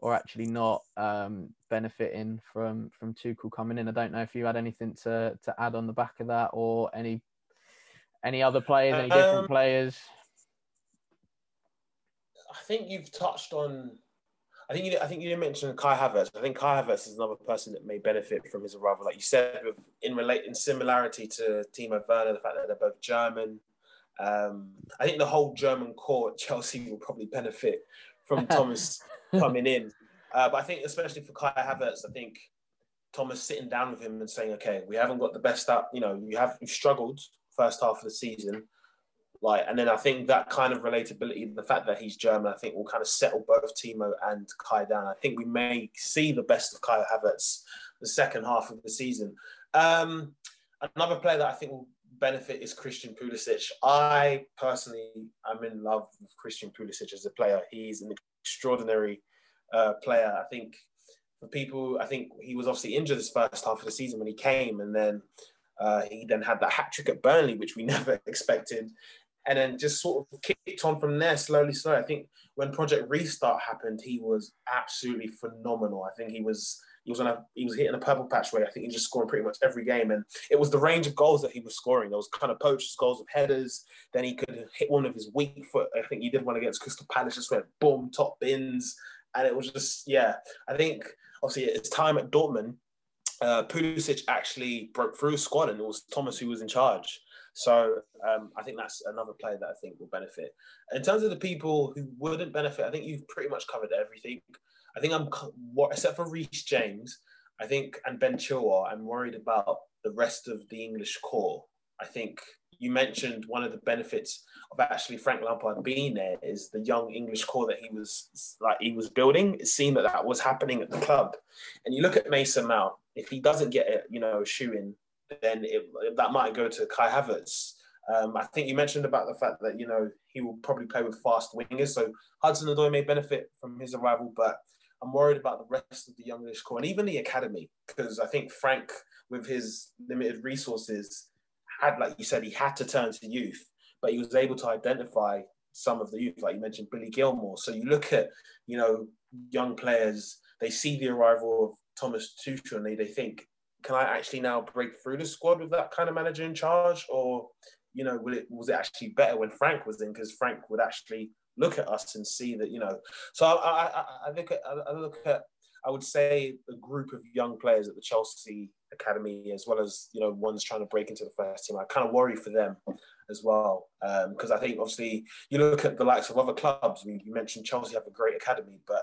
or actually not um, benefiting from, from Tuchel coming in. I don't know if you had anything to, to add on the back of that or any any other players, any um, different players. I think you've touched on. I think you. I think you didn't mention Kai Havertz. I think Kai Havertz is another person that may benefit from his arrival, like you said, with, in relate in similarity to Timo Werner, the fact that they're both German. Um, I think the whole German core at Chelsea will probably benefit from Thomas coming in. Uh, but I think especially for Kai Havertz, I think Thomas sitting down with him and saying, okay, we haven't got the best out, you know, you have you've struggled first half of the season. Like, and then I think that kind of relatability, the fact that he's German, I think will kind of settle both Timo and Kai down. I think we may see the best of Kai Havertz the second half of the season. Um, another player that I think will benefit is Christian Pulisic. I personally, I'm in love with Christian Pulisic as a player. He's an extraordinary uh, player. I think for people, I think he was obviously injured this first half of the season when he came, and then uh, he then had that hat trick at Burnley, which we never expected. and then just sort of kicked on from there slowly, slowly. I think when Project Restart happened, he was absolutely phenomenal. I think he was he was on a, he was hitting a purple patch where I think he just scored pretty much every game, and it was the range of goals that he was scoring. There was kind of poacher's goals with headers. Then he could hit one of his weak foot. I think he did one against Crystal Palace, just went boom, top bins, and it was just yeah. I think obviously it's time at Dortmund. Uh, Pulisic actually broke through his squad, and it was Thomas who was in charge. So um, I think that's another player that I think will benefit. In terms of the people who wouldn't benefit, I think you've pretty much covered everything. I think I'm, except for Reece James, I think, and Ben Chilwell, I'm worried about the rest of the English core. I think you mentioned one of the benefits of actually Frank Lampard being there is the young English core that he was like he was building. It seemed that that was happening at the club. And you look at Mason Mount. If he doesn't get a, you know, a shoe in, then it, that might go to Kai Havertz. Um, I think you mentioned about the fact that, you know, he will probably play with fast wingers. So Hudson-Odoi may benefit from his arrival, but I'm worried about the rest of the young English core and even the academy, because I think Frank, with his limited resources, had, like you said, he had to turn to youth, but he was able to identify some of the youth, like you mentioned, Billy Gilmore. So you look at, you know, young players, they see the arrival of Thomas Tuchel and they, they think, can I actually now break through the squad with that kind of manager in charge? Or, you know, will it, was it actually better when Frank was in? Because Frank would actually look at us and see that, you know. So I, I, I, look at, I look at, I would say, a group of young players at the Chelsea academy, as well as, you know, ones trying to break into the first team. I kind of worry for them as well. Because um, I think, obviously, you look at the likes of other clubs. I mean, you mentioned Chelsea have a great academy, but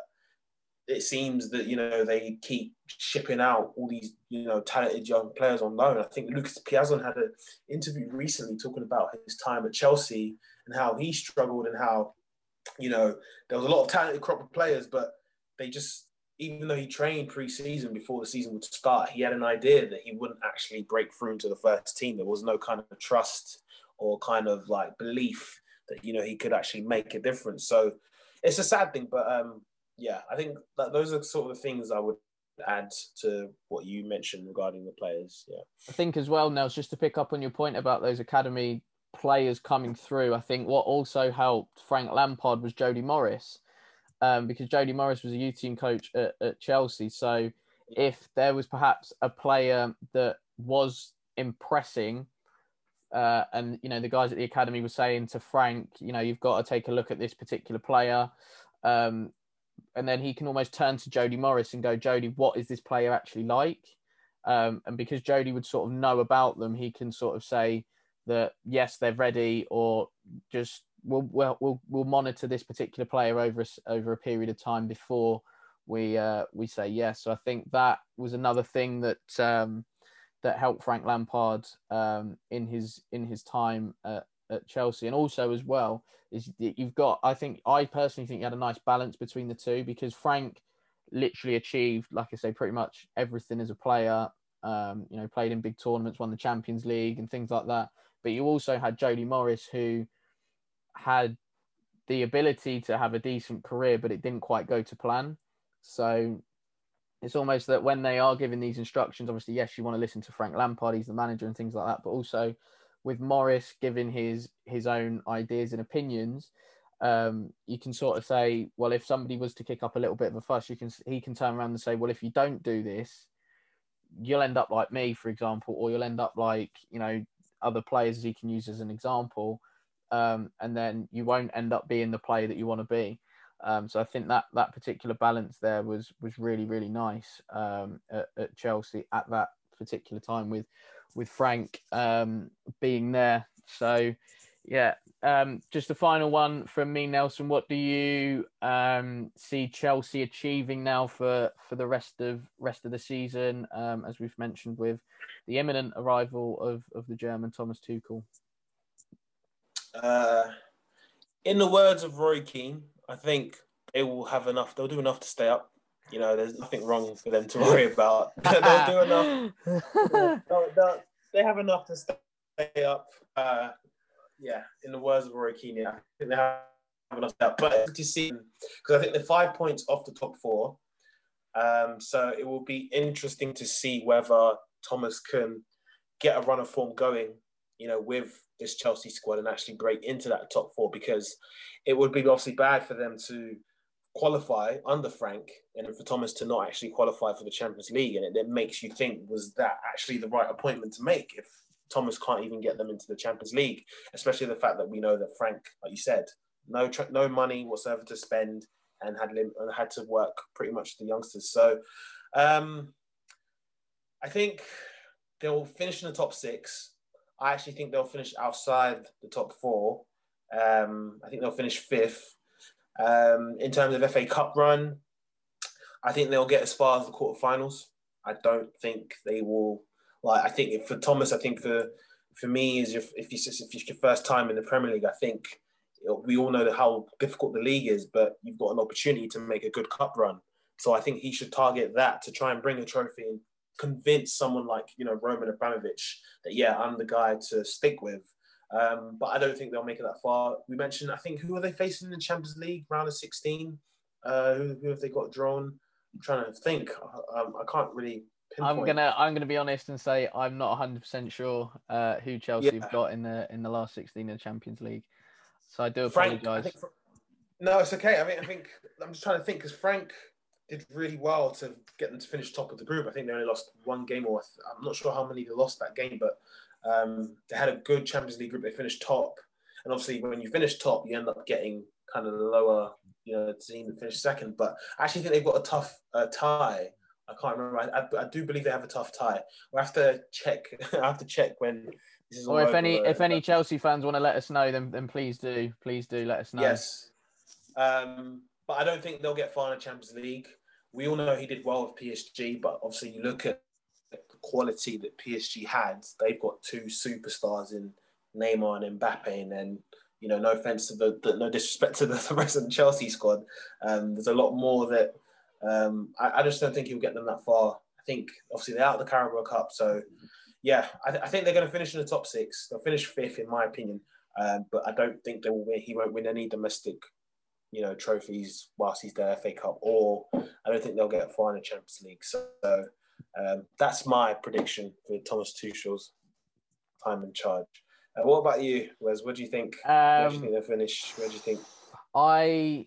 it seems that, you know, they keep shipping out all these, you know, talented young players on loan. I think Lucas Piazon had an interview recently talking about his time at Chelsea and how he struggled and how, you know, there was a lot of talented crop of players, but they just, even though he trained pre-season before the season would start, he had an idea that he wouldn't actually break through into the first team. There was no kind of trust or kind of like belief that, you know, he could actually make a difference. So it's a sad thing, but um, yeah, I think that those are sort of the things I would add to what you mentioned regarding the players. Yeah, I think as well, Nels, just to pick up on your point about those academy players coming through, I think what also helped Frank Lampard was Jody Morris, um, because Jody Morris was a youth team coach at, at Chelsea. So if there was perhaps a player that was impressing, uh, and, you know, the guys at the academy were saying to Frank, you know, you've got to take a look at this particular player. Um, And then he can almost turn to Jody Morris and go, Jody, what is this player actually like? Um, and because Jody would sort of know about them, he can sort of say that, yes, they're ready, or just we'll we'll we'll, we'll monitor this particular player over a, over a period of time before we uh, we say yes. So I think that was another thing that um, that helped Frank Lampard um, in his in his time at, at Chelsea. And also as well is that you've got, I think, I personally think you had a nice balance between the two, because Frank literally achieved, like I say, pretty much everything as a player, um, you know, played in big tournaments, won the Champions League and things like that. But you also had Jody Morris, who had the ability to have a decent career, but it didn't quite go to plan. So it's almost that when they are giving these instructions, obviously, yes, you want to listen to Frank Lampard, he's the manager and things like that, but also with Morris giving his his own ideas and opinions, um, you can sort of say, well, if somebody was to kick up a little bit of a fuss, you can he can turn around and say, well, if you don't do this, you'll end up like me, for example, or you'll end up like, you know, other players he can use as an example, um, and then you won't end up being the player that you want to be. Um, so I think that that particular balance there was was really, really nice um, at, at Chelsea at that particular time with. with Frank um, being there. So, yeah, um, just the final one from me, Nelson. What do you um, see Chelsea achieving now for, for the rest of rest of the season, um, as we've mentioned, with the imminent arrival of, of the German Thomas Tuchel? Uh, in the words of Roy Keane, I think they will have enough. They'll do enough to stay up. You know, there's nothing wrong for them to worry about. They'll do enough. They'll, they'll, they have enough to stay up. Uh, yeah, in the words of Roy Keane, I think they have enough to stay up. But to see, because I think they're five points off the top four. Um, so it will be interesting to see whether Thomas can get a run of form going you know, with this Chelsea squad and actually break into that top four, because it would be obviously bad for them to qualify under Frank and for Thomas to not actually qualify for the Champions League. And it, it makes you think, was that actually the right appointment to make if Thomas can't even get them into the Champions League, especially the fact that we know that Frank, like you said, no tra- no money whatsoever to spend and had lim- and had to work pretty much with the youngsters. So um, I think they'll finish in the top six. I actually think they'll finish outside the top four. Um, I think they'll finish fifth. Um, in terms of F A Cup run, I think they'll get as far as the quarterfinals. I don't think they will. Like I think if, for Thomas, I think for for me is if if it's, if it's your first time in the Premier League, I think we all know how difficult the league is, but you've got an opportunity to make a good cup run. So I think he should target that to try and bring a trophy and convince someone like, you know, Roman Abramovich that, yeah, I'm the guy to stick with. Um, but I don't think they'll make it that far. We mentioned, I think, who are they facing in the Champions League round of sixteen? Uh, who, who have they got drawn? I'm trying to think. Um, I can't really pinpoint. I'm gonna I'm gonna be honest and say I'm not one hundred percent sure uh, who Chelsea yeah. have got in the in the last sixteen of the Champions League. So I do apologise. I think, no, it's okay. I mean, I think I'm just trying to think because Frank did really well to get them to finish top of the group. I think they only lost one game, or I'm not sure how many they lost that game, but. Um, they had a good Champions League group. They finished top, and obviously when you finish top, you end up getting kind of the lower, you know, team that finished second. But I actually think they've got a tough uh, tie. I can't remember. I, I, I do believe they have a tough tie. We we'll have to check. I have to check when this is. Or all if over, any, if uh, any Chelsea fans want to let us know, then then please do, please do let us know. Yes, um, but I don't think they'll get far in the Champions League. We all know he did well with P S G, but obviously you look at the quality that P S G had. They've got two superstars in Neymar and Mbappe, and then, you know, no offense to the, the no disrespect to the rest of the Chelsea squad. Um, there's a lot more that um, I, I just don't think he'll get them that far. I think obviously they're out of the Carabao Cup, so yeah, I, th- I think they're going to finish in the top six. They'll finish fifth, in my opinion, um, but I don't think they will win. He won't win any domestic, you know, trophies whilst he's there, F A Cup, or I don't think they'll get far in the Champions League. So. Um, that's my prediction for Thomas Tuchel's time in charge. Uh, what about you, Wes? What do you think? Um, Where do you think they'll finish? Where do you think? I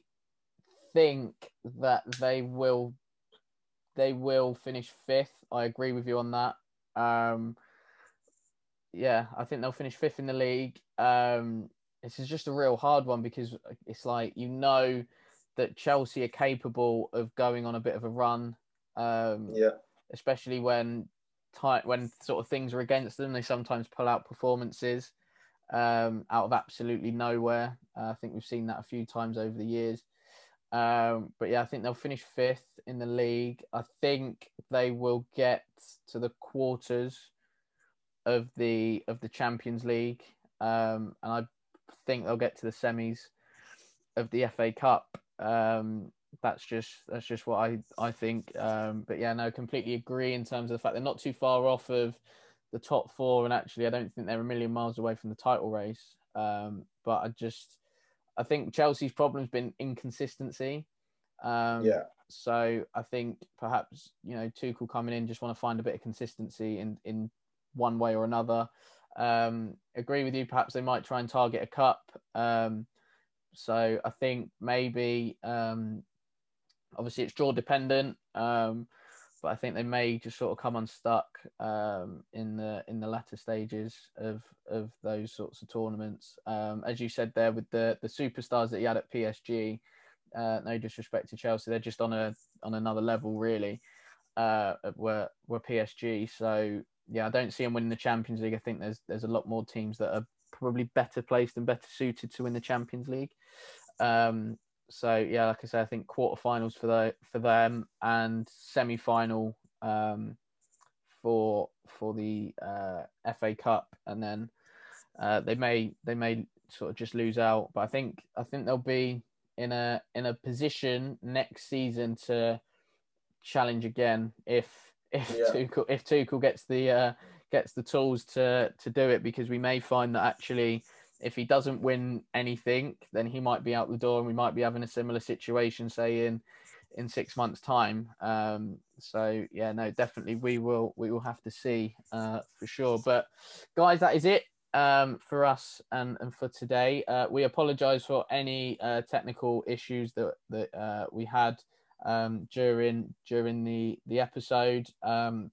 think that they will. They will finish fifth. I agree with you on that. Um, yeah, I think they'll finish fifth in the league. Um, this is just a real hard one because it's like, you know that Chelsea are capable of going on a bit of a run. Um, yeah. Especially when tight, when sort of things are against them, they sometimes pull out performances um, out of absolutely nowhere. Uh, I think we've seen that a few times over the years. Um, but yeah, I think they'll finish fifth in the league. I think they will get to the quarters of the of the Champions League, um, and I think they'll get to the semis of the F A Cup. Um, That's just that's just what I, I think. Um, but yeah, no, completely agree in terms of the fact they're not too far off of the top four. And actually, I don't think they're a million miles away from the title race. Um, but I just, I think Chelsea's problem has been inconsistency. Um, yeah. So I think perhaps, you know, Tuchel coming in, just want to find a bit of consistency in, in one way or another. Um, agree with you. Perhaps they might try and target a cup. Um, so I think maybe... Um, Obviously, it's draw dependent, um, but I think they may just sort of come unstuck um, in the in the latter stages of of those sorts of tournaments. Um, as you said there, with the the superstars that he had at P S G, uh, no disrespect to Chelsea, they're just on a on another level really. Uh, were were P S G, so yeah, I don't see them winning the Champions League. I think there's there's a lot more teams that are probably better placed and better suited to win the Champions League. Um, So yeah, like I say, I think quarterfinals for the for them and semi-final um, for for the uh, F A Cup, and then uh, they may they may sort of just lose out. But I think I think they'll be in a in a position next season to challenge again if if yeah. Tuchel if Tuchel gets the uh, gets the tools to to do it, because we may find that actually, if he doesn't win anything, then he might be out the door and we might be having a similar situation, say, in, in six months' time. Um, so, yeah, no, definitely we will we will have to see uh, for sure. But, guys, that is it um, for us and, and for today. Uh, we apologise for any uh, technical issues that that uh, we had um, during during the the episode. Um,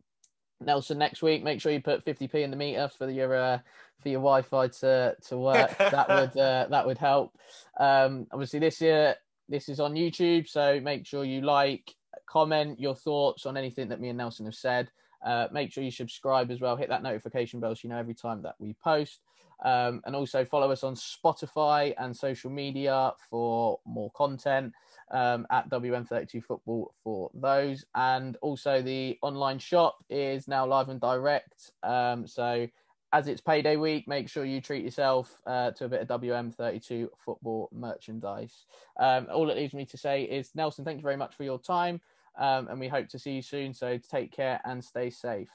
Nelson, next week, make sure you put fifty p in the meter for your uh, for your Wi-Fi to to work. That would uh, that would help. Um, obviously, this year this is on YouTube, so make sure you like, comment your thoughts on anything that me and Nelson have said. Uh, make sure you subscribe as well. Hit that notification bell so you know every time that we post. Um, and also follow us on Spotify and social media for more content um, at W M thirty-two Football for those. And also the online shop is now live and direct. Um, so as it's payday week, make sure you treat yourself uh, to a bit of W M thirty-two Football merchandise. Um, all it leaves me to say is, Nelson, thank you very much for your time. Um, and we hope to see you soon. So take care and stay safe.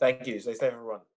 Thank you. Stay safe, everyone.